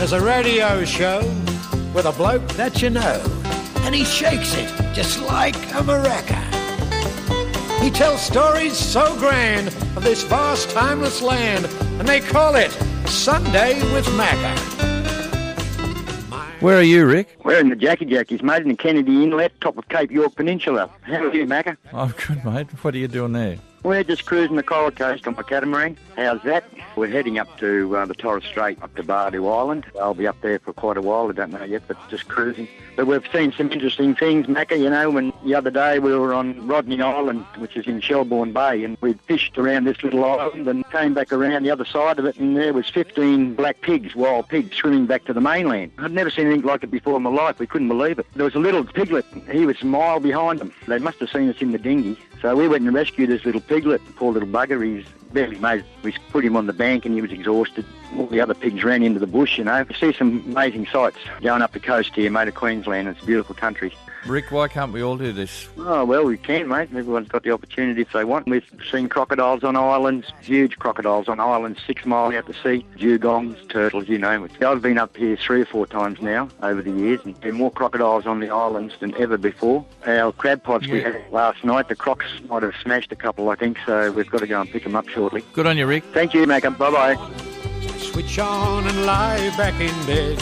There's a radio show with a bloke that you know, and he shakes it just like a maraca. He tells stories so grand of this vast, timeless land, and they call it Sunday with Macca. Where are you, Rick? We're in the Jacky Jackies, mate, in the Kennedy Inlet, top of Cape York Peninsula. How are you, Macca? I'm good, mate. What are you doing there? We're just cruising the Coral Coast on my catamaran. How's that? We're heading up to the Torres Strait, up to Badu Island. I'll be up there for quite a while, I don't know yet, but just cruising. But we've seen some interesting things, Macca, you know, when the other day we were on Rodney Island, which is in Shelbourne Bay, and we fished around this little island and came back around the other side of it, and there was 15 black pigs, wild pigs, swimming back to the mainland. I'd never seen anything like it before in my life. We couldn't believe it. There was a little piglet. He was a mile behind them. They must have seen us in the dinghy. So we went and rescued this little piglet, poor little bugger. He's barely made it. We put him on the bank and he was exhausted. All the other pigs ran into the bush, you know. We see some amazing sights going up the coast here, mate, of Queensland. It's a beautiful country. Rick, why can't we all do this? Oh, well, we can, mate. Everyone's got the opportunity if they want. We've seen crocodiles on islands, huge crocodiles on islands, 6 miles out to sea, dugongs, turtles, you name it. I've been up here 3 or 4 times now over the years, and there are more crocodiles on the islands than ever before. Our crab pots we had last night, the crocs might have smashed a couple, I think, so we've got to go and pick them up shortly. Good on you, Rick. Thank you, Macca. Bye-bye. Switch on and lie back in bed.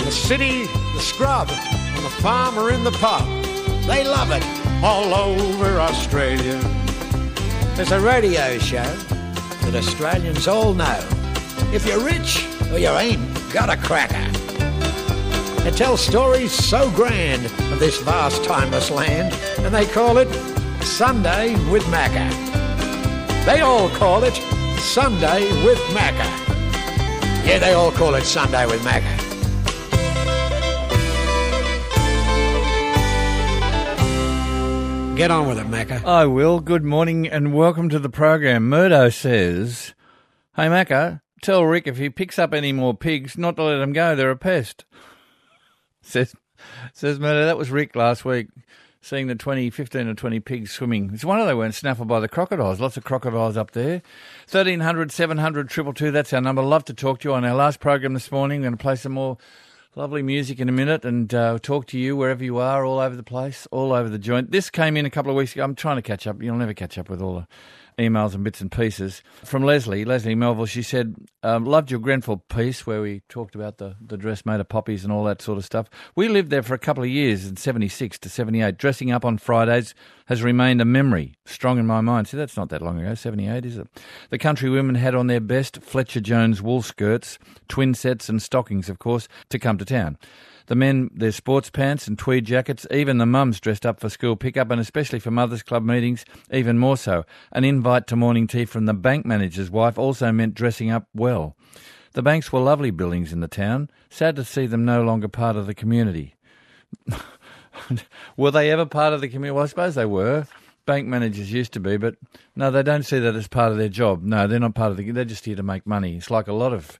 The city, the scrub, and the farmer in the pub, they love it all over Australia. There's a radio show that Australians all know. If you're rich or you ain't got a cracker, they tell stories so grand of this vast, timeless land, and they call it Sunday with Macca. They all call it Sunday with Macca. Yeah, they all call it Sunday with Macca. Get on with it, Macca. I will. Good morning and welcome to the program. Murdo says, hey, Macca, tell Rick if he picks up any more pigs not to let them go. They're a pest. Says Murdo, that was Rick last week, seeing the 15 or 20 pigs swimming. It's one of they weren't snaffled by the crocodiles. Lots of crocodiles up there. 1300 700 222, that's our number. Love to talk to you on our last program this morning. We're going to play some more lovely music in a minute and talk to you wherever you are, all over the place, all over the joint. This came in a couple of weeks ago. I'm trying to catch up. You'll never catch up with all the emails and bits and pieces. From Leslie Melville, she said, loved your Grenfell piece where we talked about the dress made of poppies and all that sort of stuff. We lived there for a couple of years in 76 to 78. Dressing up on Fridays has remained a memory strong in my mind. See, that's not that long ago, 78, is it? The country women had on their best Fletcher Jones wool skirts, twin sets and stockings, of course, to come to town. The men, their sports pants and tweed jackets, even the mums dressed up for school pick-up and especially for Mothers Club meetings, even more so. An invite to morning tea from the bank manager's wife also meant dressing up well. The banks were lovely buildings in the town. Sad to see them no longer part of the community. Were they ever part of the community? Well, I suppose they were. Bank managers used to be, but no, they don't see that as part of their job. No, they're not part of the... They're just here to make money. It's like a lot of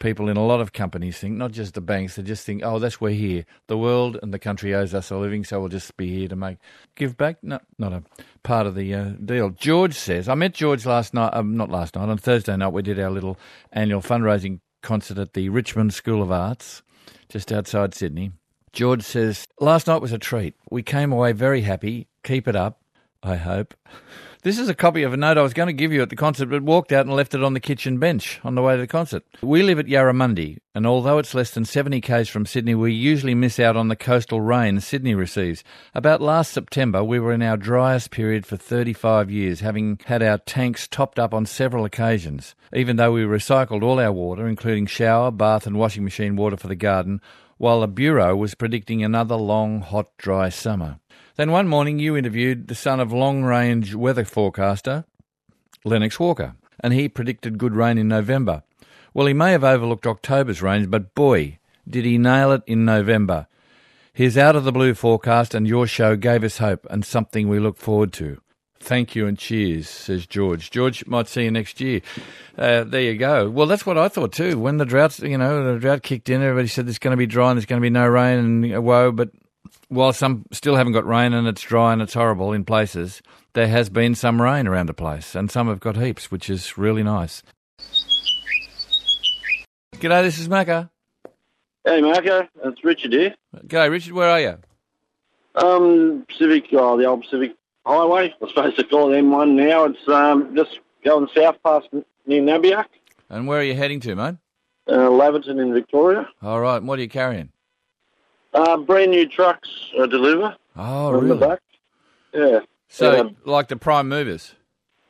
people in a lot of companies think, not just the banks, they just think, oh, that's we're here. The world and the country owes us a living, so we'll just be here to give back. No, not a part of the deal. George says, I met George last night, not last night, on Thursday night we did our little annual fundraising concert at the Richmond School of Arts, just outside Sydney. George says, last night was a treat. We came away very happy. Keep it up, I hope. This is a copy of a note I was going to give you at the concert but walked out and left it on the kitchen bench on the way to the concert. We live at Yarramundi, and although it's less than 70 k's from Sydney, we usually miss out on the coastal rain Sydney receives. About last September, we were in our driest period for 35 years, having had our tanks topped up on several occasions. Even though we recycled all our water, including shower, bath and washing machine water for the garden, while the Bureau was predicting another long, hot, dry summer. Then one morning you interviewed the son of long-range weather forecaster, Lennox Walker, and he predicted good rain in November. Well, he may have overlooked October's rains, but boy, did he nail it in November. His out-of-the-blue forecast and your show gave us hope and something we look forward to. Thank you and cheers, says George. George, might see you next year. There you go. Well, that's what I thought too. When the drought kicked in, everybody said there's going to be dry and there's going to be no rain and woe, but... while some still haven't got rain and it's dry and it's horrible in places, there has been some rain around the place and some have got heaps, which is really nice. G'day, this is Macca. Hey, Macca. It's Richard here. G'day, Richard. Where are you? Pacific, the old Pacific Highway. I suppose they call it M1 now. It's just going south past near Nabiak. And where are you heading to, mate? Laverton in Victoria. All right. And what are you carrying? Brand new trucks I deliver. Oh, really? From the back. Yeah. So, like the prime movers?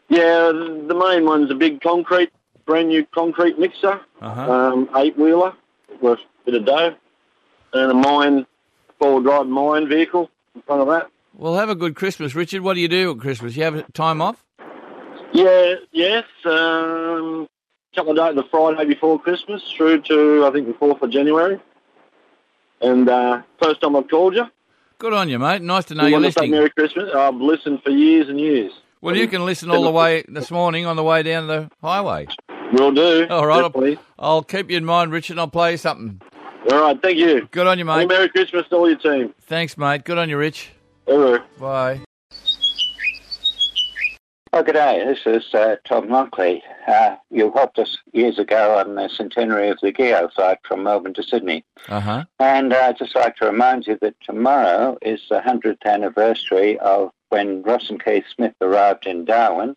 Yeah, the main one's a big concrete, brand new concrete mixer, 8-wheeler with a bit of dough, and a mine, four-wheel-drive mine vehicle in front of that. Well, have a good Christmas, Richard. What do you do at Christmas? You have time off? Yeah, yes. A couple of days, the Friday before Christmas through to, I think, the 4th of January. And first time I've called you. Good on you, mate. Nice to know you're listening. Merry Christmas. I've listened for years and years. Well, you can listen all the way this morning on the way down the highway. Will do. All right. I'll keep you in mind, Richard. I'll play you something. All right. Thank you. Good on you, mate. And Merry Christmas to all your team. Thanks, mate. Good on you, Rich. All right. Bye. Oh, good day. This is Tom Monkley. You helped us years ago on the centenary of the GEO flight from Melbourne to Sydney. Uh-huh. And I'd just like to remind you that tomorrow is the 100th anniversary of when Ross and Keith Smith arrived in Darwin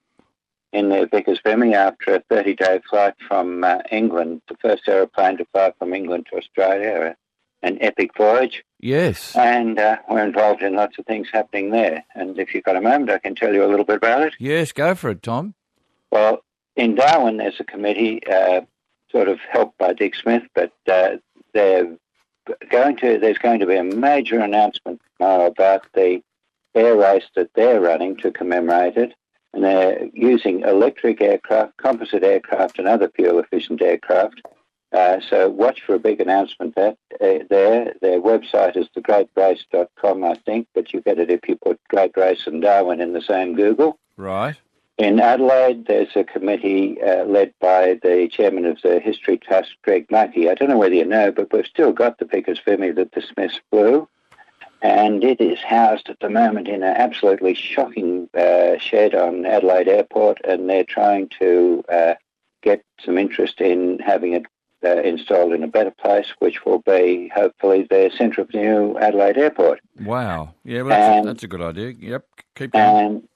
in the Vickers Vimy after a 30-day flight from England, the first aeroplane to fly from England to Australia, an epic voyage. Yes. And we're involved in lots of things happening there. And if you've got a moment, I can tell you a little bit about it. Yes, go for it, Tom. Well, in Darwin, there's a committee sort of helped by Dick Smith, but there's going to be a major announcement tomorrow about the air race that they're running to commemorate it. And they're using electric aircraft, composite aircraft, and other fuel-efficient aircraft. So watch for a big announcement there. Their website is thegreatrace.com, I think, but you get it if you put Great Race and Darwin in the same Google. Right. In Adelaide, there's a committee led by the chairman of the History Trust, Greg Markey. I don't know whether you know, but we've still got the Vickers Vimy that the Smiths flew, and it is housed at the moment in an absolutely shocking shed on Adelaide Airport, and they're trying to get some interest in having it installed in a better place, which will be hopefully their centre of the new Adelaide Airport. Wow. Yeah, well, that's a good idea. Yep, keep going.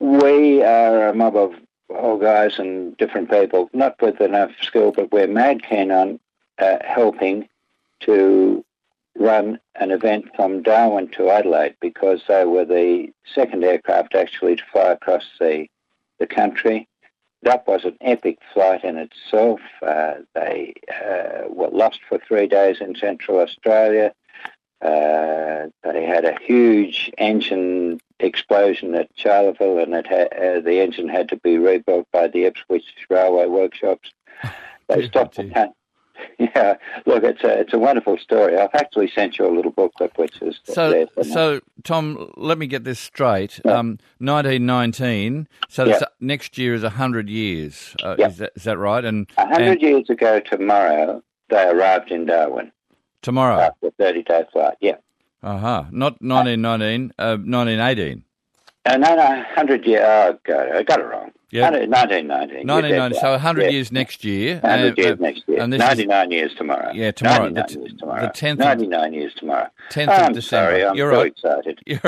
And we are a mob of old guys and different people, not with enough skill, but we're mad keen on helping to run an event from Darwin to Adelaide because they were the second aircraft actually to fly across the country. That was an epic flight in itself. They were lost for 3 days in Central Australia. They had a huge engine explosion at Charleville, and the engine had to be rebuilt by the Ipswich Railway Workshops. They stopped the country. Yeah, look, it's a wonderful story. I've actually sent you a little booklet, which is there. So, Tom, let me get this straight. Yeah. 1919. So yeah. Next year is 100 years. Yeah. Is that right? And 100 years ago tomorrow, they arrived in Darwin. Tomorrow, after a 30-day flight. Yeah. Not 1919. 1918. No, 100 years. Oh, God, I got it wrong. Yeah. 1919. So 100 years next year. 100 years next year. And 99 years tomorrow. Yeah, tomorrow. 10th of December. Sorry, I'm so excited. You're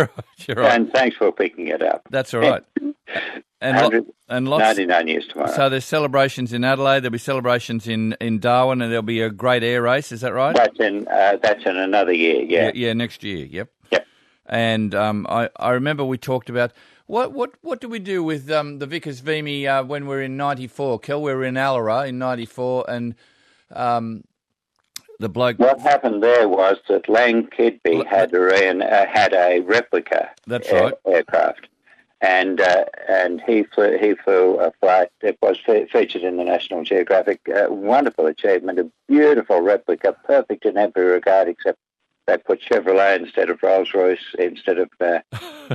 right. And thanks for picking it up. That's all right. And 99 years tomorrow. So there's celebrations in Adelaide, there'll be celebrations in Darwin, and there'll be a great air race, is that right? That's in another year, yeah. Yeah, next year, yep. And I remember we talked about what do we do with the Vickers Vimy when we're in 94, Kel? We were in Allera in 94, and the bloke. What happened there was that Lang Kidby had a replica. That's right. Aircraft, and he flew a flight that was featured in the National Geographic. Wonderful achievement, a beautiful replica, perfect in every regard except. They put Chevrolet instead of Rolls-Royce, instead of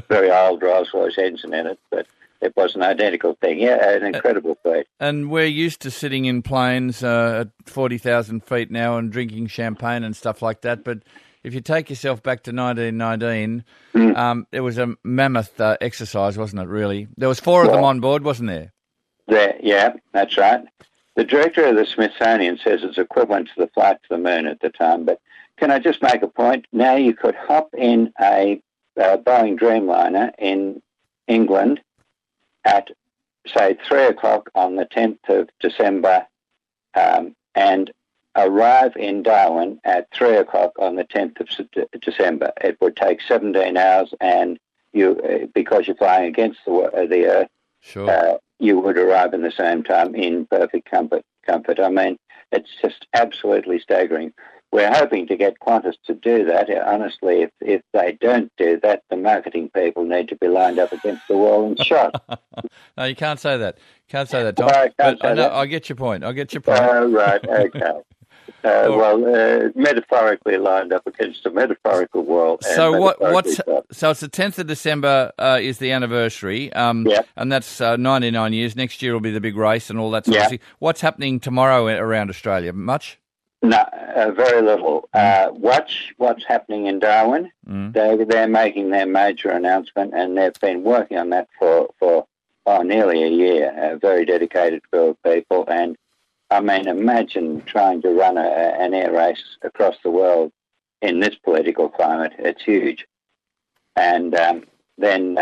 very old Rolls-Royce engine in it, but it was an identical thing. Yeah, an incredible feat. And we're used to sitting in planes at 40,000 feet now and drinking champagne and stuff like that, but if you take yourself back to 1919, it was a mammoth exercise, wasn't it, really? There was four of them on board, wasn't there? Yeah, that's right. The director of the Smithsonian says it's equivalent to the flight to the moon at the time, but can I just make a point? Now you could hop in a Boeing Dreamliner in England at, say, 3 o'clock on the 10th of December and arrive in Darwin at 3 o'clock on the 10th of December. It would take 17 hours and you, because you're flying against the Earth, sure, you would arrive in the same time in perfect comfort. I mean, it's just absolutely staggering. We're hoping to get Qantas to do that. Honestly, if they don't do that, the marketing people need to be lined up against the wall and shot. No, you can't say that. Can't say that, Tom. No, I get your point. Oh, right, okay. Metaphorically lined up against a metaphorical wall. So So it's the 10th of December is the anniversary, and that's 99 years. Next year will be the big race and all that sort of thing. What's happening tomorrow around Australia? Much? No, very little. Watch what's happening in Darwin. They're making their major announcement, and they've been working on that for nearly a year. A very dedicated group of people, and I mean, imagine trying to run an air race across the world in this political climate. It's huge. And then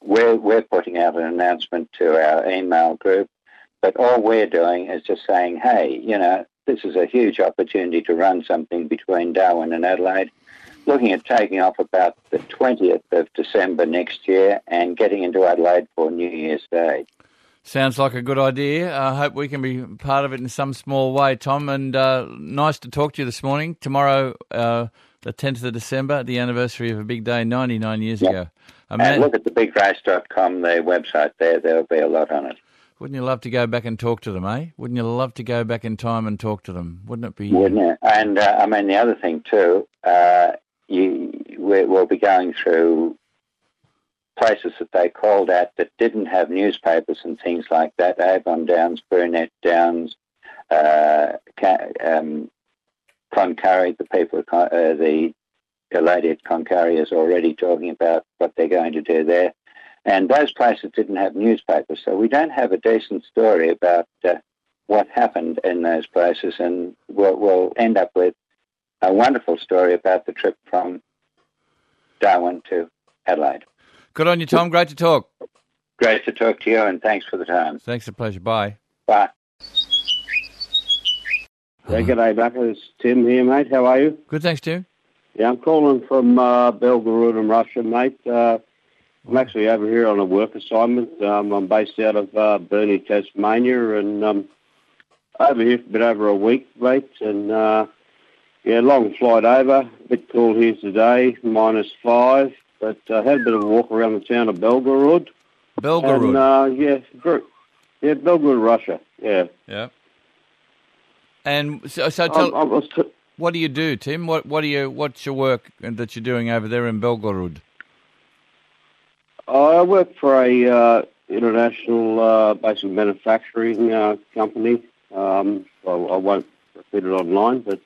we're putting out an announcement to our email group, but all we're doing is just saying, hey, you know, this is a huge opportunity to run something between Darwin and Adelaide. Looking at taking off about the 20th of December next year and getting into Adelaide for New Year's Day. Sounds like a good idea. I hope we can be part of it in some small way, Tom. And nice to talk to you this morning. Tomorrow, the 10th of December, the anniversary of a big day 99 years ago. And look at the bigrace.com, their website there. There'll be a lot on it. Wouldn't you love to go back and talk to them, eh? Wouldn't you love to go back in time and talk to them? Wouldn't it be... Wouldn't it? And, I mean, the other thing, too, we'll be going through places that they called at that didn't have newspapers and things like that, Avon Downs, Burnett Downs, Cloncurry, the people, the lady at Cloncurry is already talking about what they're going to do there. And those places didn't have newspapers, so we don't have a decent story about what happened in those places, and we'll end up with a wonderful story about the trip from Darwin to Adelaide. Good on you, Tom. Great to talk. Great to talk to you, and thanks for the time. Thanks, a pleasure. Bye. Bye. Hey, good day, Macca. It's Tim here, mate. How are you? Good, thanks, Tim. Yeah, I'm calling from Belgorod in Russia, mate. I'm actually over here on a work assignment. I'm based out of Burnie, Tasmania, and over here for a bit over a week, mate, and... long flight over, a bit cool here today, -5, but I had a bit of a walk around the town of Belgorod. And, Belgorod, Russia, yeah. And so tell, what do you do, Tim? What's your work that you're doing over there in Belgorod? I work for a international basic manufacturing company. I won't repeat it online, but...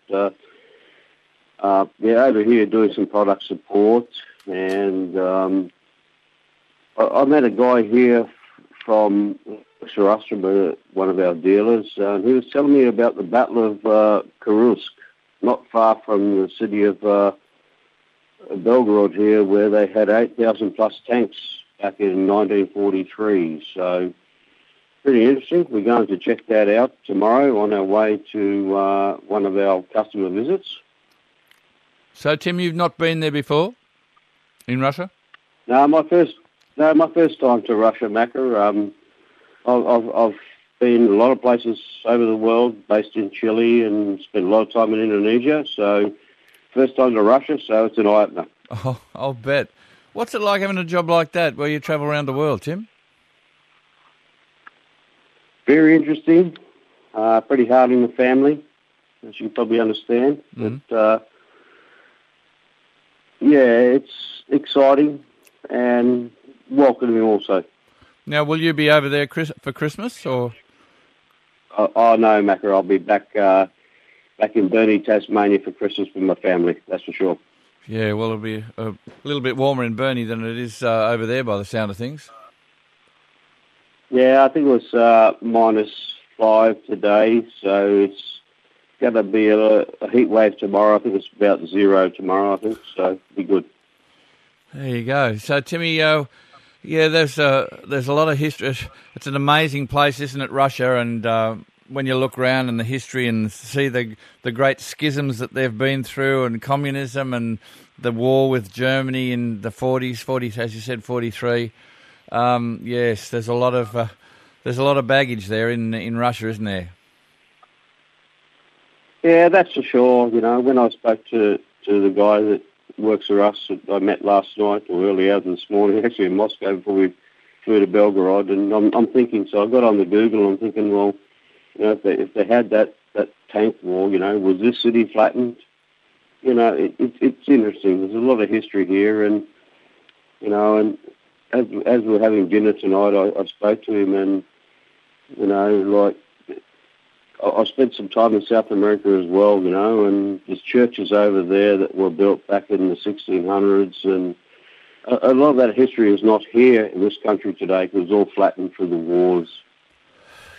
over here doing some product support, and I met a guy here from Sarastra, one of our dealers, and he was telling me about the Battle of Kursk, not far from the city of Belgorod here, where they had 8,000 plus tanks back in 1943, so pretty interesting. We're going to check that out tomorrow on our way to one of our customer visits. So, Tim, you've not been there before in Russia? No, my first time to Russia, Macca. I've been a lot of places over the world, based in Chile, and spent a lot of time in Indonesia. So, first time to Russia, so it's an eye-opener. Oh, I'll bet. What's it like having a job like that where you travel around the world, Tim? Very interesting. Pretty hard in the family, as you can probably understand. Mm-hmm. But... yeah, it's exciting and welcoming also. Now, will you be over there for Christmas? Or? Oh, no, Macca, I'll be back in Burnie, Tasmania for Christmas with my family, that's for sure. Yeah, well, it'll be a little bit warmer in Burnie than it is over there by the sound of things. Yeah, I think it was minus 5 today, so it's going to be a heat wave tomorrow. I think it's about 0 tomorrow, I think, so it'll be good. There you go. So, Timmy, yeah, there's a lot of history. It's an amazing place, isn't it, Russia? And when you look around and the history and see the great schisms that they've been through and communism and the war with Germany in the 40s, 40, as you said, 43. Yes, there's a lot of baggage there in Russia, isn't there? Yeah, that's for sure. You know, when I spoke to the guy that works for us, that I met last night or early hours this morning, actually in Moscow before we flew to Belgorod, and I'm thinking, so I got on the Google and I'm thinking, well, you know, if they had that tank war, you know, was this city flattened? You know, it's interesting. There's a lot of history here, and, you know, and as we're having dinner tonight, I spoke to him, and, you know, like, I spent some time in South America as well, you know, and there's churches over there that were built back in the 1600s, and a lot of that history is not here in this country today because it's all flattened through the wars.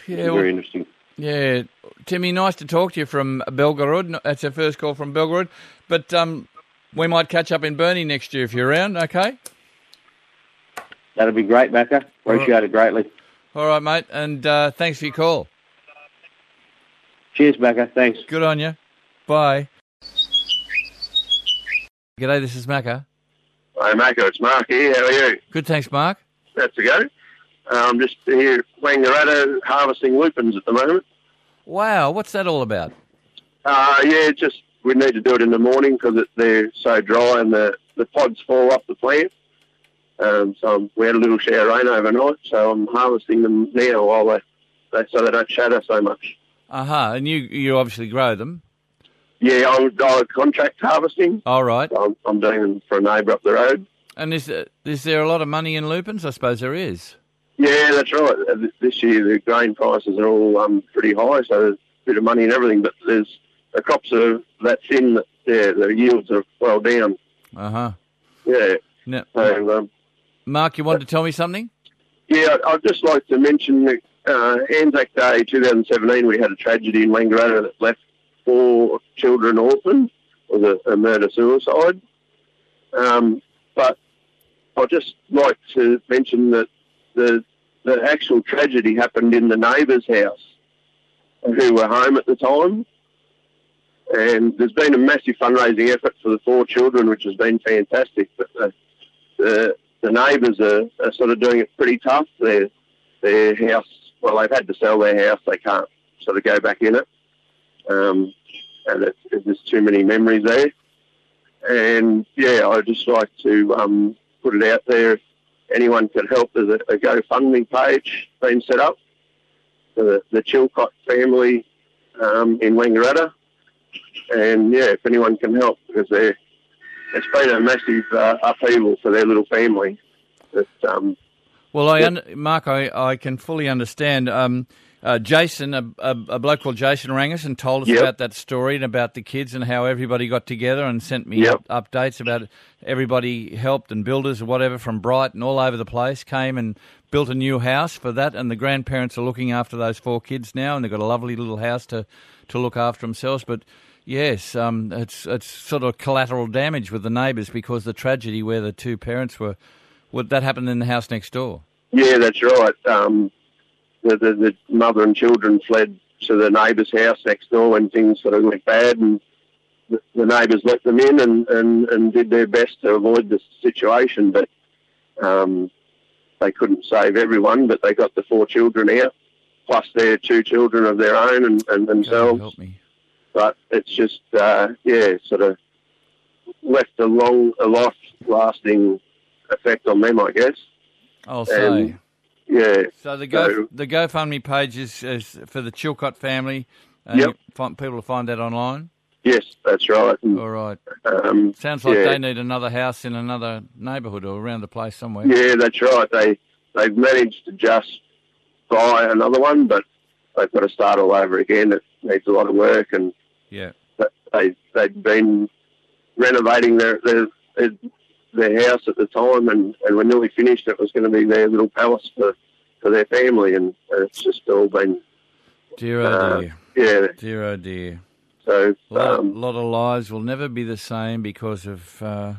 Yeah, it's very interesting. Yeah, Timmy, nice to talk to you from Belgorod. That's our first call from Belgorod, but we might catch up in Burnie next year if you're around, okay? That'll be great, Macca. Appreciate it greatly. All right, mate, and thanks for your call. Cheers, Macca. Thanks. Good on you. Bye. G'day, this is Macca. Hi, Macca. It's Mark here. How are you? Good, thanks, Mark. That's a go. I'm just here at Wangaratta harvesting lupins at the moment. Wow, what's that all about? Yeah, just we need to do it in the morning because they're so dry and the pods fall off the plant. So we had a little shower rain overnight, so I'm harvesting them now while so they don't shatter so much. Uh-huh, and you obviously grow them? Yeah, I contract harvesting. All right. So I'm doing them for a neighbour up the road. And is there a lot of money in lupins? I suppose there is. Yeah, that's right. This year the grain prices are all pretty high, so there's a bit of money in everything, but there's the crops are that thin that the yields are well down. Uh-huh. Yeah. No. So, Mark, you wanted to tell me something? Yeah, I'd just like to mention that Anzac Day 2017, we had a tragedy in Wangaratta that left 4 children orphaned. It was a murder-suicide. But I'd just like to mention that the actual tragedy happened in the neighbour's house who were home at the time. And there's been a massive fundraising effort for the 4 children, which has been fantastic. But the neighbours are sort of doing it pretty tough. Their house... Well, they've had to sell their house. They can't sort of go back in it. And there's too many memories there. And, yeah, I'd just like to put it out there. If anyone could help, there's a GoFundMe page being set up for the Chilcott family in Wangaratta. And, yeah, if anyone can help, because it's been a massive upheaval for their little family. But, well, Mark, I can fully understand. Jason, a bloke called Jason rang us and told us about that story and about the kids and how everybody got together and sent me updates about it. Everybody helped, and builders or whatever from Brighton all over the place came and built a new house for that, and the grandparents are looking after those 4 kids now, and they've got a lovely little house to look after themselves. But, yes, it's sort of collateral damage with the neighbours because the tragedy where the 2 parents were... Would that happen in the house next door? Yeah, that's right. The mother and children fled to the neighbour's house next door when things sort of went bad, and the neighbours let them in and did their best to avoid the situation, but they couldn't save everyone, but they got the 4 children out, plus their 2 children of their own and themselves. God help me. But it's just, sort of left a life-lasting effect on them, I guess. I'll say. Yeah. So the GoFundMe page is for the Chilcott family. People will find that online? Yes, that's right. And, all right. Sounds like they need another house in another neighbourhood or around the place somewhere. Yeah, that's right. They've managed to just buy another one, but they've got to start all over again. It needs a lot of work. And they've been renovating their house at the time, and when nearly finished, it was going to be their little palace for their family, and it's just all been Dear, oh dear. Yeah. Dear, oh dear. So a lot of lives will never be the same because of, I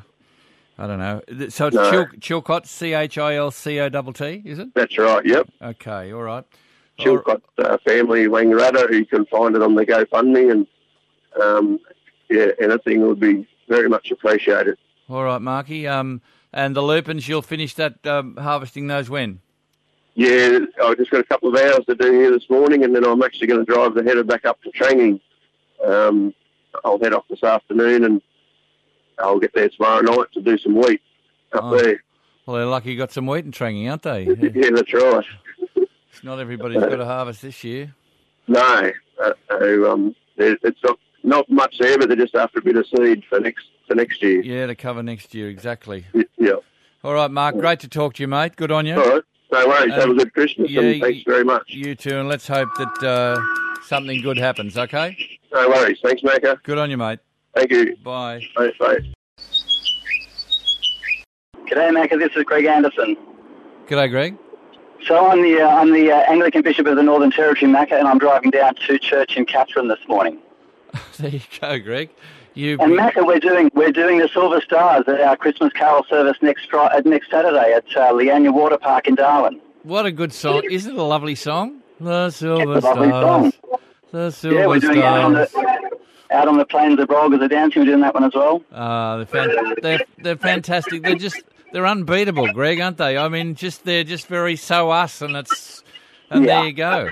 don't know. So it's no. Chilcott, Chilcott, is it? That's right, yep. Okay, all right. Chilcott family, Wangaratta, you can find it on the GoFundMe, and yeah, anything would be very much appreciated. All right, Marky. And the lupins, you'll finish that harvesting those when? Yeah, I've just got a couple of hours to do here this morning, and then I'm actually going to drive the header back up to Tranging. I'll head off this afternoon, and I'll get there tomorrow night to do some wheat up there. Well, they're lucky you got some wheat in Tranging, aren't they? Yeah, that's right. It's not everybody's got a harvest this year. No. It's not much there, but they're just after a bit of seed for next year. Yeah, to cover next year, exactly. Yeah. All right, Mark, great to talk to you, mate. Good on you. All right. No worries. Have a good Christmas, and thanks very much. You too, and let's hope that something good happens, okay? No worries. Thanks, Macca. Good on you, mate. Thank you. Bye. Bye. Bye. G'day, Macca. This is Greg Anderson. G'day, Greg. So I'm the Anglican Bishop of the Northern Territory, Macca, and I'm driving down to church in Katherine this morning. There you go, Greg. And Macca, we're doing the Silver Stars at our Christmas Carol service next Saturday at Leania Water Park in Darwin. What a good song! Isn't it a lovely song? The Silver Stars. Lovely song. The Silver Stars. Yeah, we're doing it out on the plains of Rolga, the dancing. We're doing that one as well. They're fantastic. They're unbeatable, Greg, aren't they? I mean, they're very so us, and there you go.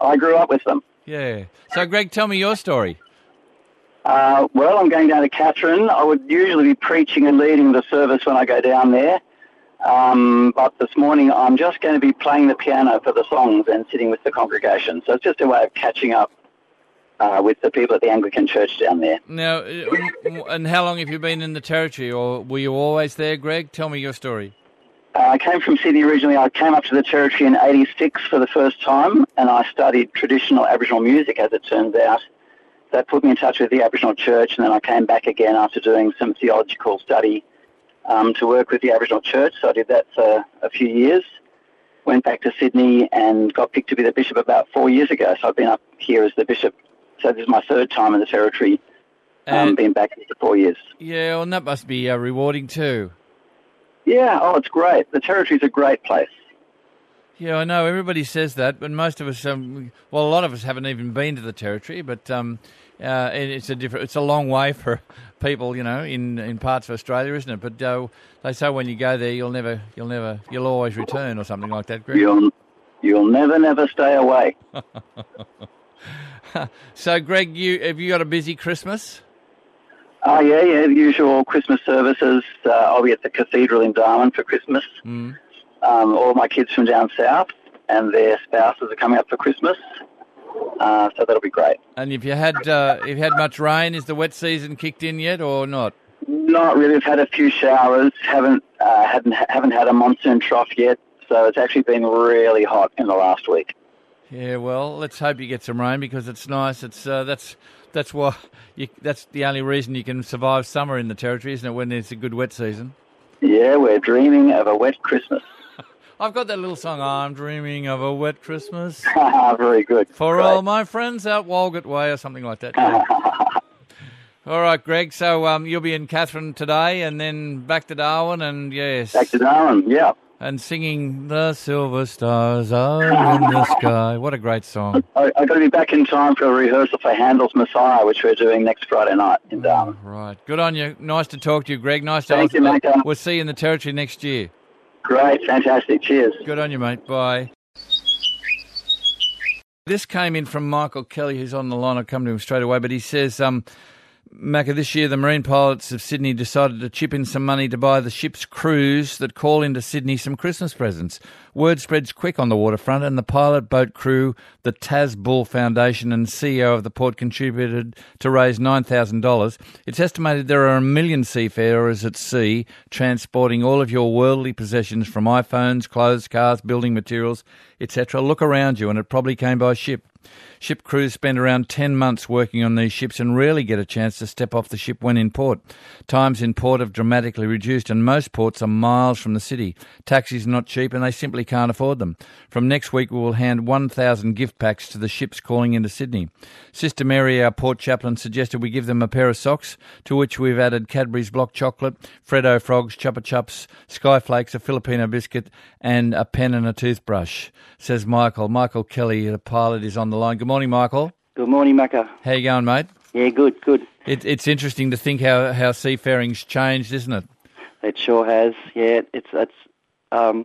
I grew up with them. Yeah. So, Greg, tell me your story. Well, I'm going down to Katherine. I would usually be preaching and leading the service when I go down there. But this morning I'm just going to be playing the piano for the songs and sitting with the congregation. So it's just a way of catching up with the people at the Anglican Church down there. Now, and how long have you been in the Territory, or were you always there, Greg? Tell me your story. I came from Sydney originally. I came up to the Territory in 86 for the first time, and I studied traditional Aboriginal music, as it turns out. That put me in touch with the Aboriginal Church, and then I came back again after doing some theological study to work with the Aboriginal Church. So I did that for a few years, went back to Sydney and got picked to be the bishop about 4 years ago. So I've been up here as the bishop. So this is my third time in the Territory, been back here for 4 years. Yeah, well, and that must be rewarding too. Yeah, oh, it's great. The Territory's a great place. Yeah, I know. Everybody says that, but most of us, a lot of us haven't even been to the Territory. But it's a long way for people, you know, in parts of Australia, isn't it? But they say when you go there, you'll always return, or something like that, Greg. You'll never stay away. So, Greg, have you got a busy Christmas? Oh, yeah. The usual Christmas services. I'll be at the cathedral in Darwin for Christmas. Mm. All my kids from down south and their spouses are coming up for Christmas, so that'll be great. And if you had much rain, is the wet season kicked in yet or not? Not really. We've had a few showers. Haven't had a monsoon trough yet, so it's actually been really hot in the last week. Yeah, well, let's hope you get some rain because it's nice. It's that's the only reason you can survive summer in the Territory, isn't it? When there's a good wet season. Yeah, we're dreaming of a wet Christmas. I've got that little song, I'm dreaming of a wet Christmas. Very good. For all my friends out Walgett Way or something like that. Yeah. All right, Greg, so you'll be in Katherine today and then back to Darwin and, yes. Back to Darwin, yeah. And singing The Silver Stars Are in the Sky. What a great song. I've got to be back in time for a rehearsal for Handel's Messiah, which we're doing next Friday night in Darwin. Oh, right. Good on you. Nice to talk to you, Greg. Nice to talk to you, mate. We'll see you in the Territory next year. Great, fantastic. Cheers. Good on you, mate. Bye. This came in from Michael Kelly, who's on the line. I'll come to him straight away, but he says, Macca, this year the Marine Pilots of Sydney decided to chip in some money to buy the ship's crews that call into Sydney some Christmas presents. Word spreads quick on the waterfront, and the pilot boat crew, the Tas Bull Foundation and CEO of the port contributed to raise $9,000. It's estimated there are 1 million seafarers at sea, transporting all of your worldly possessions from iPhones, clothes, cars, building materials, etc. Look around you, and it probably came by ship. Ship crews spend around 10 months working on these ships and rarely get a chance to step off the ship when in port. Times in port have dramatically reduced and most ports are miles from the city. Taxis are not cheap and they simply can't afford them. From next week we will hand 1,000 gift packs to the ships calling into Sydney. Sister Mary, our port chaplain, suggested we give them a pair of socks, to which we've added Cadbury's block chocolate, Freddo frogs, Chupa Chups, Sky Flakes, a Filipino biscuit and a pen and a toothbrush, says Michael. Michael Kelly, the pilot, is on the line. Good morning, Michael. Good morning, Macca. How you going, mate? Yeah, good, good. It's interesting to think how seafaring's changed, isn't it? It sure has. Yeah, it's I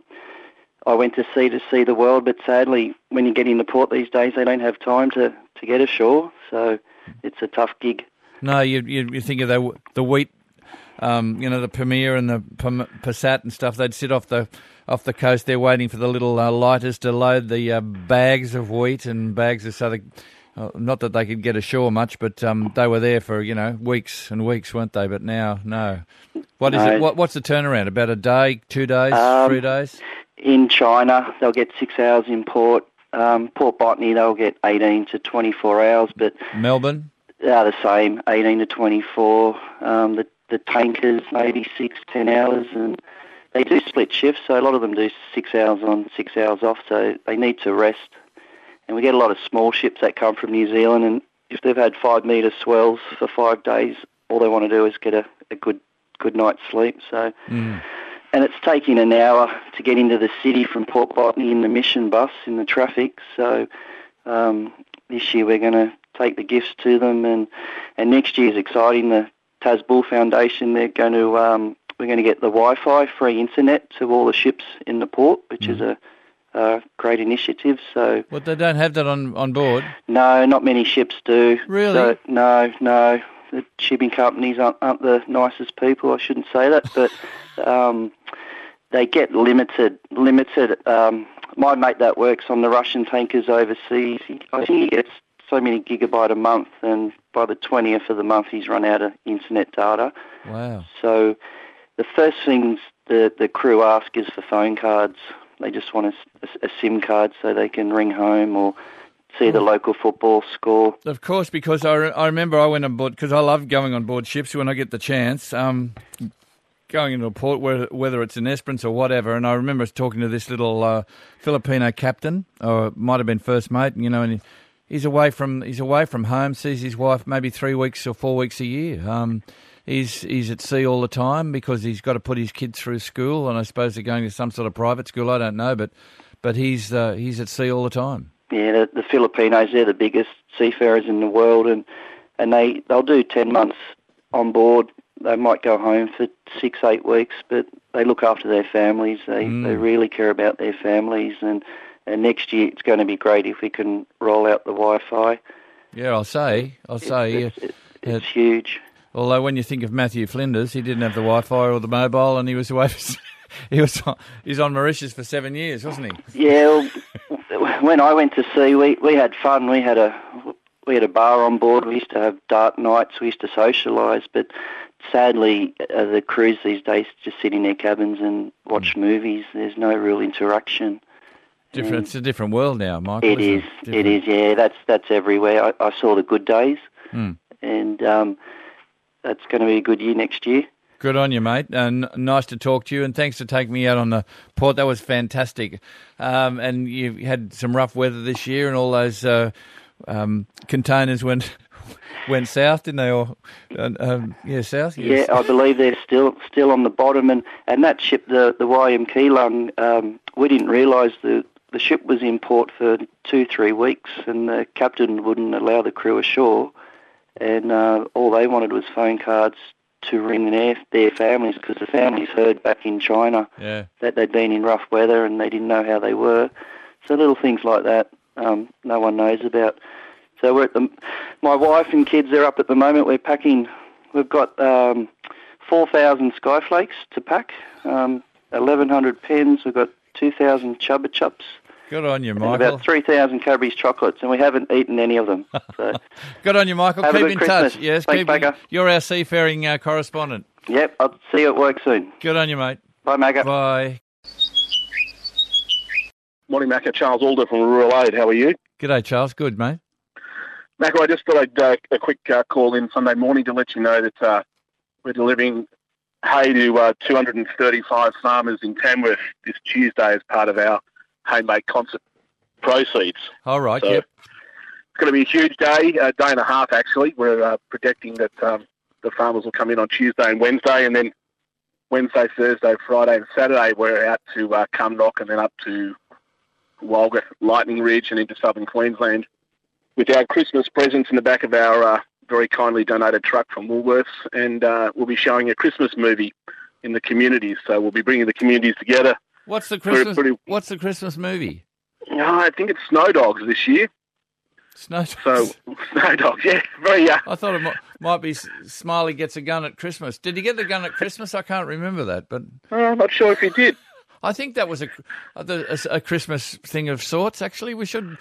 went to sea to see the world, but sadly, when you get into port these days, they don't have time to get ashore, so it's a tough gig. No, you think of the wheat, the Premier and the Passat and stuff. They'd sit off the coast there waiting for the little lighters to load the bags of wheat and bags of other. Not that they could get ashore much, but they were there for, weeks and weeks, weren't they? But now, no. What is it? What's the turnaround? About a day, 2 days, 3 days? In China, they'll get 6 hours in port. Port Botany, they'll get 18 to 24 hours. But Melbourne? They're the same, 18 to 24. The tankers, maybe 6, 10 hours, and they do split shifts, so a lot of them do 6 hours on, 6 hours off, so they need to rest. And we get a lot of small ships that come from New Zealand, and if they've had 5-metre swells for 5 days, all they want to do is get a good night's sleep. So, And it's taking an hour to get into the city from Port Botany in the mission bus, in the traffic, so this year we're going to take the gifts to them, and next year's exciting. The Tas Bull Foundation, they're going to... We're going to get the Wi-Fi, free internet to all the ships in the port, which is a great initiative. So, well, they don't have that on board? No, not many ships do. Really? So, no. The shipping companies aren't the nicest people. I shouldn't say that, but they get limited. My mate that works on the Russian tankers overseas, I think he gets so many gigabyte a month, and by the 20th of the month, he's run out of internet data. Wow. So... the first things the crew ask is for phone cards. They just want a SIM card so they can ring home or see the local football score. Of course, because I remember I went on board, because I love going on board ships when I get the chance, going into a port, whether it's in Esperance or whatever, and I remember talking to this little Filipino captain, or might have been first mate, and he's away from home, sees his wife maybe 3 weeks or 4 weeks a year. He's at sea all the time because he's got to put his kids through school, and I suppose they're going to some sort of private school. I don't know, but he's at sea all the time. Yeah, the Filipinos, they're the biggest seafarers in the world, and they'll do 10 months on board. They might go home for 6-8 weeks, but they look after their families. They really care about their families, and next year it's going to be great if we can roll out the Wi-Fi. Yeah, I'll say. It's huge. Although when you think of Matthew Flinders, he didn't have the Wi-Fi or the mobile, and he was away. He was on Mauritius for 7 years, wasn't he? Yeah. Well, when I went to sea, we had fun. We had a bar on board. We used to have dart nights. We used to socialise. But sadly, the crews these days just sit in their cabins and watch movies. There's no real interaction. It's a different world now, Michael. It is. Yeah. That's everywhere. I saw the good days, and. That's going to be a good year next year. Good on you, mate. And nice to talk to you, and thanks for taking me out on the port. That was fantastic. And you had some rough weather this year, and all those containers went south, didn't they? Or south. Yes. Yeah, I believe they're still on the bottom. And that ship, the YM Keelung, we didn't realise the ship was in port for 2-3 weeks, and the captain wouldn't allow the crew ashore. And all they wanted was phone cards to ring their families, because the families heard back in China that they'd been in rough weather and they didn't know how they were. So little things like that no one knows about. So we're my wife and kids, they're up at the moment. We're packing. We've got 4,000 Sky Flakes to pack, 1,100 pens. We've got 2,000 Chupa Chups. Good on you, Michael. And about 3,000 Cadbury's chocolates, and we haven't eaten any of them. So. Good on you, Michael. Have keep a good in Christmas. Touch. Yes, thanks, Macca. You're our seafaring correspondent. Yep, I'll see you at work soon. Good on you, mate. Bye, Macca. Bye. Morning, Macca. Charles Alder from Rural Aid. How are you? G'day, Charles. Good, mate. Macca, I just thought I'd a quick call in Sunday morning to let you know that we're delivering hay to 235 farmers in Tamworth this Tuesday as part of our Haymake concert proceeds. All right, so yep. It's going to be a huge day, a day and a half actually. We're projecting that the farmers will come in on Tuesday and Wednesday, and then Wednesday, Thursday, Friday and Saturday we're out to Cumnock and then up to Walgett, Lightning Ridge and into southern Queensland with our Christmas presents in the back of our very kindly donated truck from Woolworths, and we'll be showing a Christmas movie in the communities. So we'll be bringing the communities together. What's the Christmas? What's the Christmas movie? I think it's Snow Dogs this year. Snow Dogs. So Snow Dogs, yeah. Very. I thought it might be Smiley Gets a Gun at Christmas. Did he get the gun at Christmas? I can't remember that, but I'm not sure if he did. I think that was a Christmas thing of sorts. Actually, we should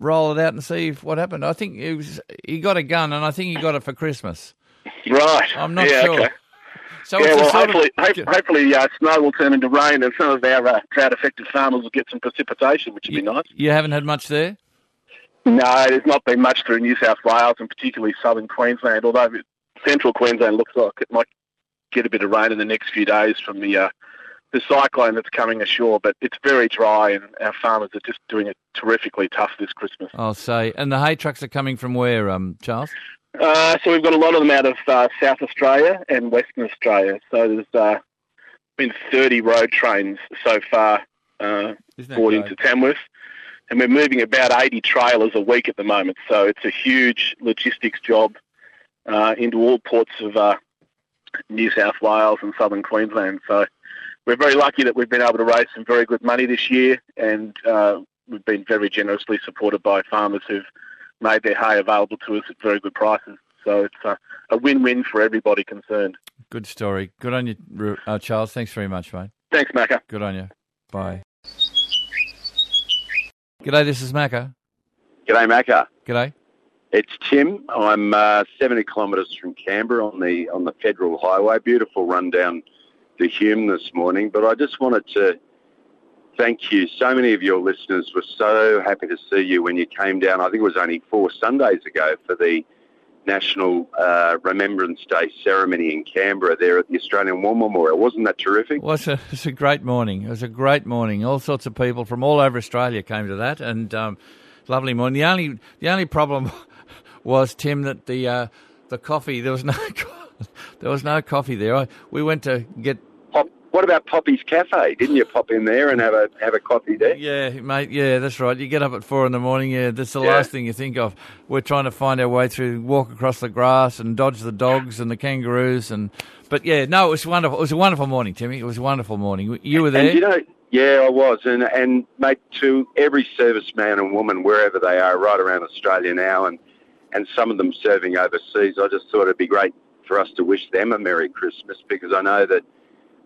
roll it out and see what happened. I think he got a gun, and I think he got it for Christmas. Right. I'm not sure. Okay. So yeah, well, hopefully snow will turn into rain and some of our drought-affected farmers will get some precipitation, which would be nice. You haven't had much there? No, there's not been much through New South Wales and particularly southern Queensland, although central Queensland looks like it might get a bit of rain in the next few days from the cyclone that's coming ashore, but it's very dry and our farmers are just doing it terrifically tough this Christmas. I'll say. And the hay trucks are coming from where, Charles? So we've got a lot of them out of South Australia and Western Australia. So there's been 30 road trains so far brought into Tamworth. And we're moving about 80 trailers a week at the moment. So it's a huge logistics job into all ports of New South Wales and southern Queensland. So we're very lucky that we've been able to raise some very good money this year, and we've been very generously supported by farmers who've made their hay available to us at very good prices. So it's a win-win for everybody concerned. Good story. Good on you, Charles. Thanks very much, mate. Thanks, Macca. Good on you. Bye. G'day, this is Macca. G'day, Macca. G'day. It's Tim. I'm 70 kilometres from Canberra on the Federal Highway. Beautiful run down the Hume this morning, but I just wanted to thank you. So many of your listeners were so happy to see you when you came down. I think it was only 4 Sundays ago for the National Remembrance Day ceremony in Canberra there at the Australian War Memorial. Wasn't that terrific? Well, it's a great morning. It was a great morning. All sorts of people from all over Australia came to that, and lovely morning. The only problem was, Tim, that the coffee, there was no coffee there. We went to get. What about Poppy's Cafe? Didn't you pop in there and have a coffee there? Yeah, mate. Yeah, that's right. You get up at 4 in the morning. Yeah, that's the last thing you think of. We're trying to find our way through, walk across the grass and dodge the dogs and the kangaroos. But yeah, no, it was wonderful. It was a wonderful morning, Timmy. It was a wonderful morning. You were there. And I was. And mate, to every serviceman and woman wherever they are, right around Australia now, and some of them serving overseas, I just thought it'd be great for us to wish them a Merry Christmas, because I know that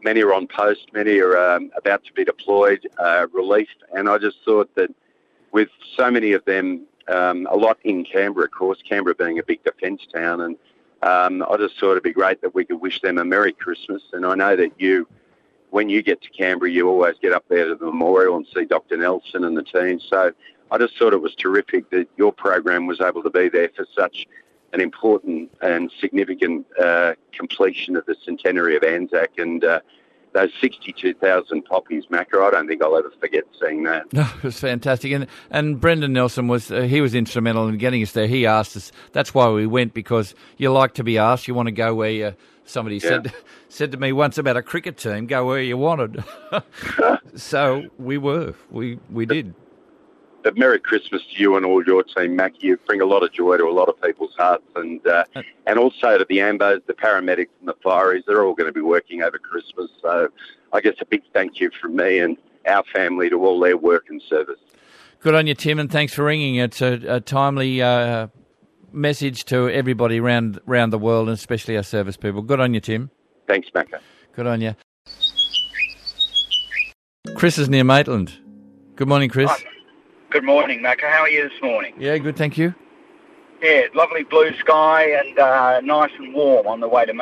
many are on post, many are about to be deployed, released, and I just thought that with so many of them, a lot in Canberra, of course, Canberra being a big defence town, and I just thought it'd be great that we could wish them a Merry Christmas. And I know that you, when you get to Canberra, you always get up there to the memorial and see Dr. Nelson and the team, so I just thought it was terrific that your program was able to be there for such an important and significant completion of the centenary of Anzac, and those 62,000 poppies, Macca. I don't think I'll ever forget seeing that. No, it was fantastic, and Brendan Nelson was he was instrumental in getting us there. He asked us. That's why we went, because you like to be asked. You want to go where you. Somebody said to me once about a cricket team, go where you wanted. So we were. We did. But Merry Christmas to you and all your team, Macca. You bring a lot of joy to a lot of people's hearts, and also to the AMBOs, the paramedics and the fireys. They're all going to be working over Christmas. So I guess a big thank you from me and our family to all their work and service. Good on you, Tim, and thanks for ringing. It's a timely message to everybody around the world, and especially our service people. Good on you, Tim. Thanks, Macca. Good on you. Chris is near Maitland. Good morning, Chris. Hi. Good morning, Macca. How are you this morning? Yeah, good, thank you. Yeah, lovely blue sky and nice and warm on the way to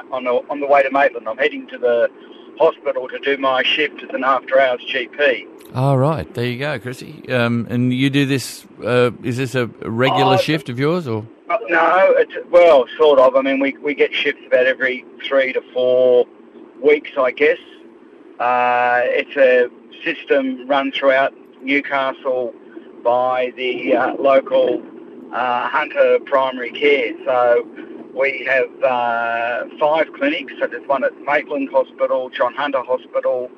Maitland. I'm heading to the hospital to do my shift as an after-hours GP. All right, there you go, Chrissy. And you do this, is this a regular shift of yours? Or no, well, sort of. I mean, we get shifts about every 3 to 4 weeks, I guess. It's a system run throughout Newcastle by the local Hunter Primary Care. So we have 5 clinics, so there's one at Maitland Hospital, John Hunter Hospital,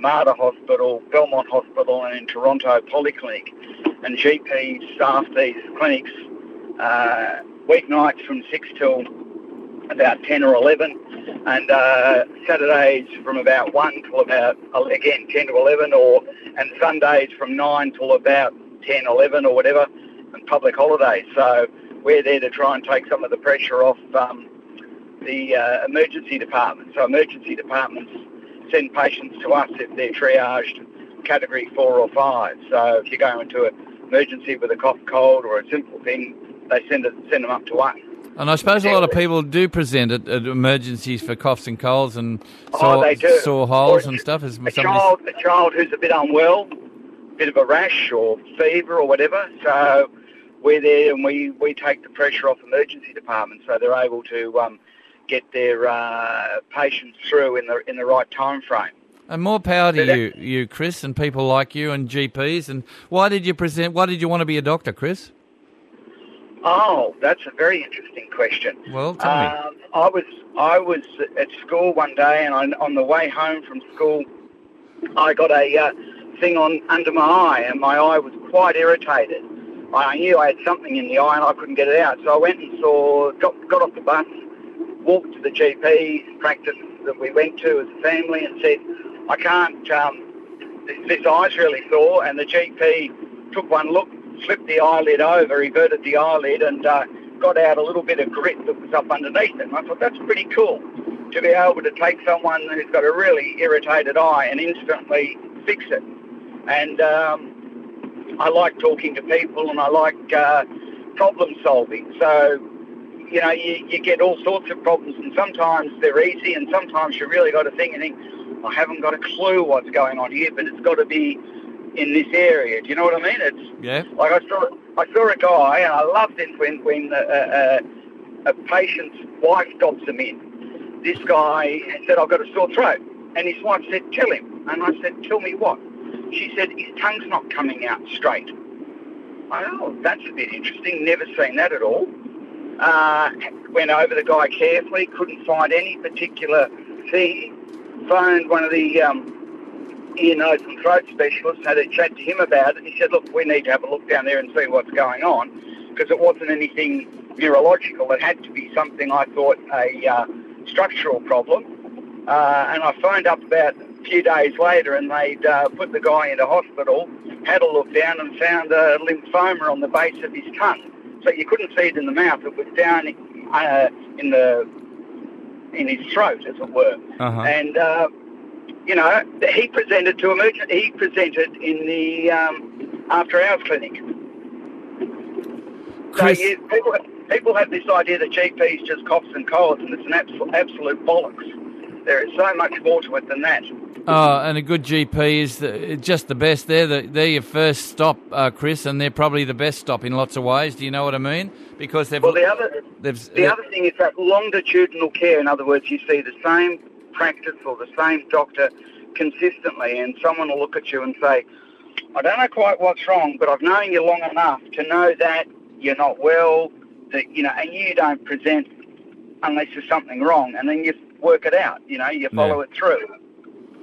Mater Hospital, Belmont Hospital, and in Toronto Polyclinic. And GPs staff these clinics weeknights from 6 till about 10 or 11, and Saturdays from about 1 till about, again, 10 to 11, and Sundays from 9 till about 10, 11 or whatever, and public holidays. So we're there to try and take some of the pressure off the emergency department. So emergency departments send patients to us if they're triaged category 4 or 5. So if you go into an emergency with a cough, cold or a simple thing, they send them up to us. And I suppose a lot of people do present at emergencies for coughs and colds and sore holes and stuff. As a child who's a bit unwell, a bit of a rash or fever or whatever. So we're there and we take the pressure off emergency departments, so they're able to get their patients through in the right time frame. And more power to you, Chris, and people like you and GPs. And why did you Why did you want to be a doctor, Chris? Oh, that's a very interesting question. Well, tell me. I was at school one day, and on the way home from school, I got a thing on under my eye, and my eye was quite irritated. I knew I had something in the eye, and I couldn't get it out. So I went and got off the bus, walked to the GP practice that we went to as a family, and said, "I can't. This eye's really sore." And the GP took one look, flipped the eyelid over, reverted the eyelid, and got out a little bit of grit that was up underneath it. And I thought, that's pretty cool, to be able to take someone who's got a really irritated eye and instantly fix it. And I like talking to people, and I like problem solving. So, you know, you get all sorts of problems, and sometimes they're easy, and sometimes you really got to think, I haven't got a clue what's going on here, but it's got to be in this area. Do you know what I mean? It's like I saw a guy, and I loved this when a patient's wife stops him in. This guy said, "I've got a sore throat," and his wife said, "Tell him." And I said, "Tell me what?" She said, "His tongue's not coming out straight." Oh, that's a bit interesting. Never seen that at all. Went over the guy carefully, couldn't find any particular thing. Phoned one of the ear, nose and throat specialist, had a chat to him about it. He said, "Look, we need to have a look down there and see what's going on," because it wasn't anything neurological. It had to be something, I thought, a structural problem. And I phoned up about a few days later, and they'd put the guy into hospital, had a look down, and found a lymphoma on the base of his tongue. So you couldn't see it in the mouth. It was down in his throat, as it were. Uh-huh. And you know, he presented to emergency. He presented in the after-hours clinic. Chris. So people have this idea that GPs just coughs and colds, and it's an absolute bollocks. There is so much more to it than that. Oh, and a good GP is just the best. They're your first stop, Chris, and they're probably the best stop in lots of ways. Do you know what I mean? Because they've the other thing is that longitudinal care. In other words, you see the same practice or the same doctor consistently, and someone will look at you and say, "I don't know quite what's wrong, but I've known you long enough to know that you're not well, that you know, and you don't present unless there's something wrong," and then you work it out. You know, you follow it through.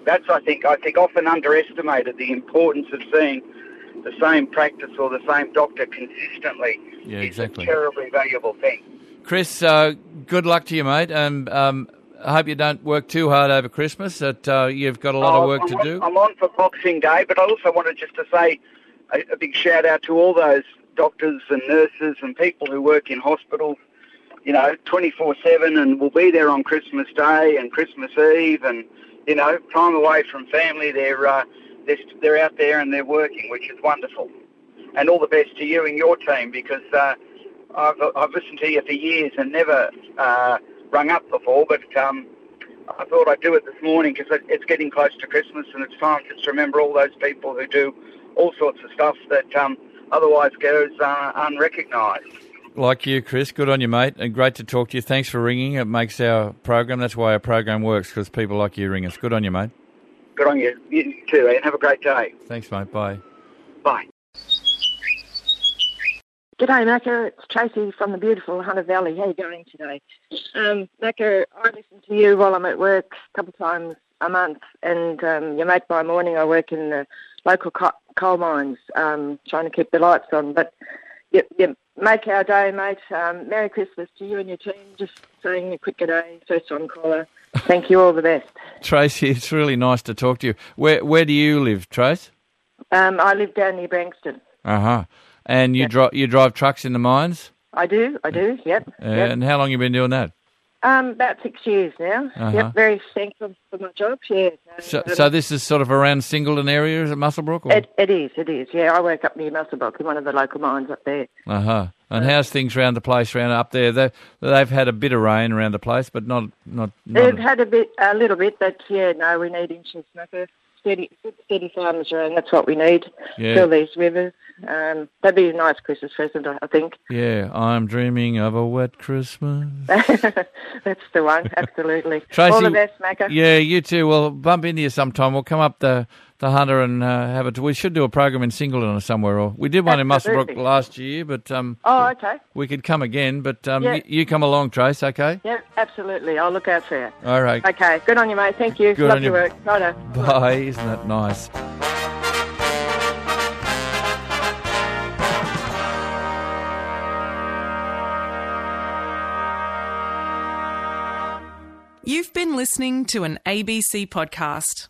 That's, I think, often underestimated, the importance of seeing the same practice or the same doctor consistently. Yeah, exactly. It's a terribly valuable thing. Chris, good luck to you, mate, and I hope you don't work too hard over Christmas, that you've got a lot of work to do. I'm on for Boxing Day, but I also wanted just to say a big shout-out to all those doctors and nurses and people who work in hospitals, you know, 24/7, and will be there on Christmas Day and Christmas Eve, and, you know, time away from family. They're out there and they're working, which is wonderful. And all the best to you and your team, because I've listened to you for years and never rung up before, but I thought I'd do it this morning because it's getting close to Christmas and it's time to remember all those people who do all sorts of stuff that otherwise goes unrecognised. Like you, Chris. Good on you, mate, and great to talk to you. Thanks for ringing. It makes our program. That's why our program works, because people like you ring us. Good on you, mate. Good on you. You too, Ian. Have a great day. Thanks, mate. Bye. Bye. G'day, Macca. It's Tracy from the beautiful Hunter Valley. How are you going today? Macca, I listen to you while I'm at work a couple of times a month, and you make my morning. I work in the local coal mines, trying to keep the lights on. But you make our day, mate. Merry Christmas to you and your team. Just saying a quick g'day, first-time caller. Thank you, all the best. Tracy, it's really nice to talk to you. Where do you live, Trace? I live down near Branxton. Uh-huh. And you drive trucks in the mines? I do, yep. And how long have you been doing that? About 6 years now. Uh-huh. Yep, very thankful for my job, yeah. So this is sort of around Singleton area, is it, Muswellbrook? It is, yeah. I work up near Muswellbrook in one of the local mines up there. Uh-huh. And how's things round the place, round up there? They've had a bit of rain around the place, but not they've had a little bit, but, yeah, no, we need inches, Macca. 30 farmers around, that's what we need, fill these rivers. That'd be a nice Christmas present, I think. Yeah, I'm dreaming of a wet Christmas. That's the one, absolutely. Tracy, all the best, Macca. Yeah, you too. We'll bump into you sometime. We'll come up the Hunter and have it. We should do a program in Singleton or somewhere. Or we did one in Muswellbrook last year, but okay. We could come again, but you come along, Trace, okay? Yeah, absolutely. I'll look out for you. All right. Okay. Good on you, mate. Thank you. Good Love on your work. Righto. Bye. Isn't that nice? You've been listening to an ABC podcast.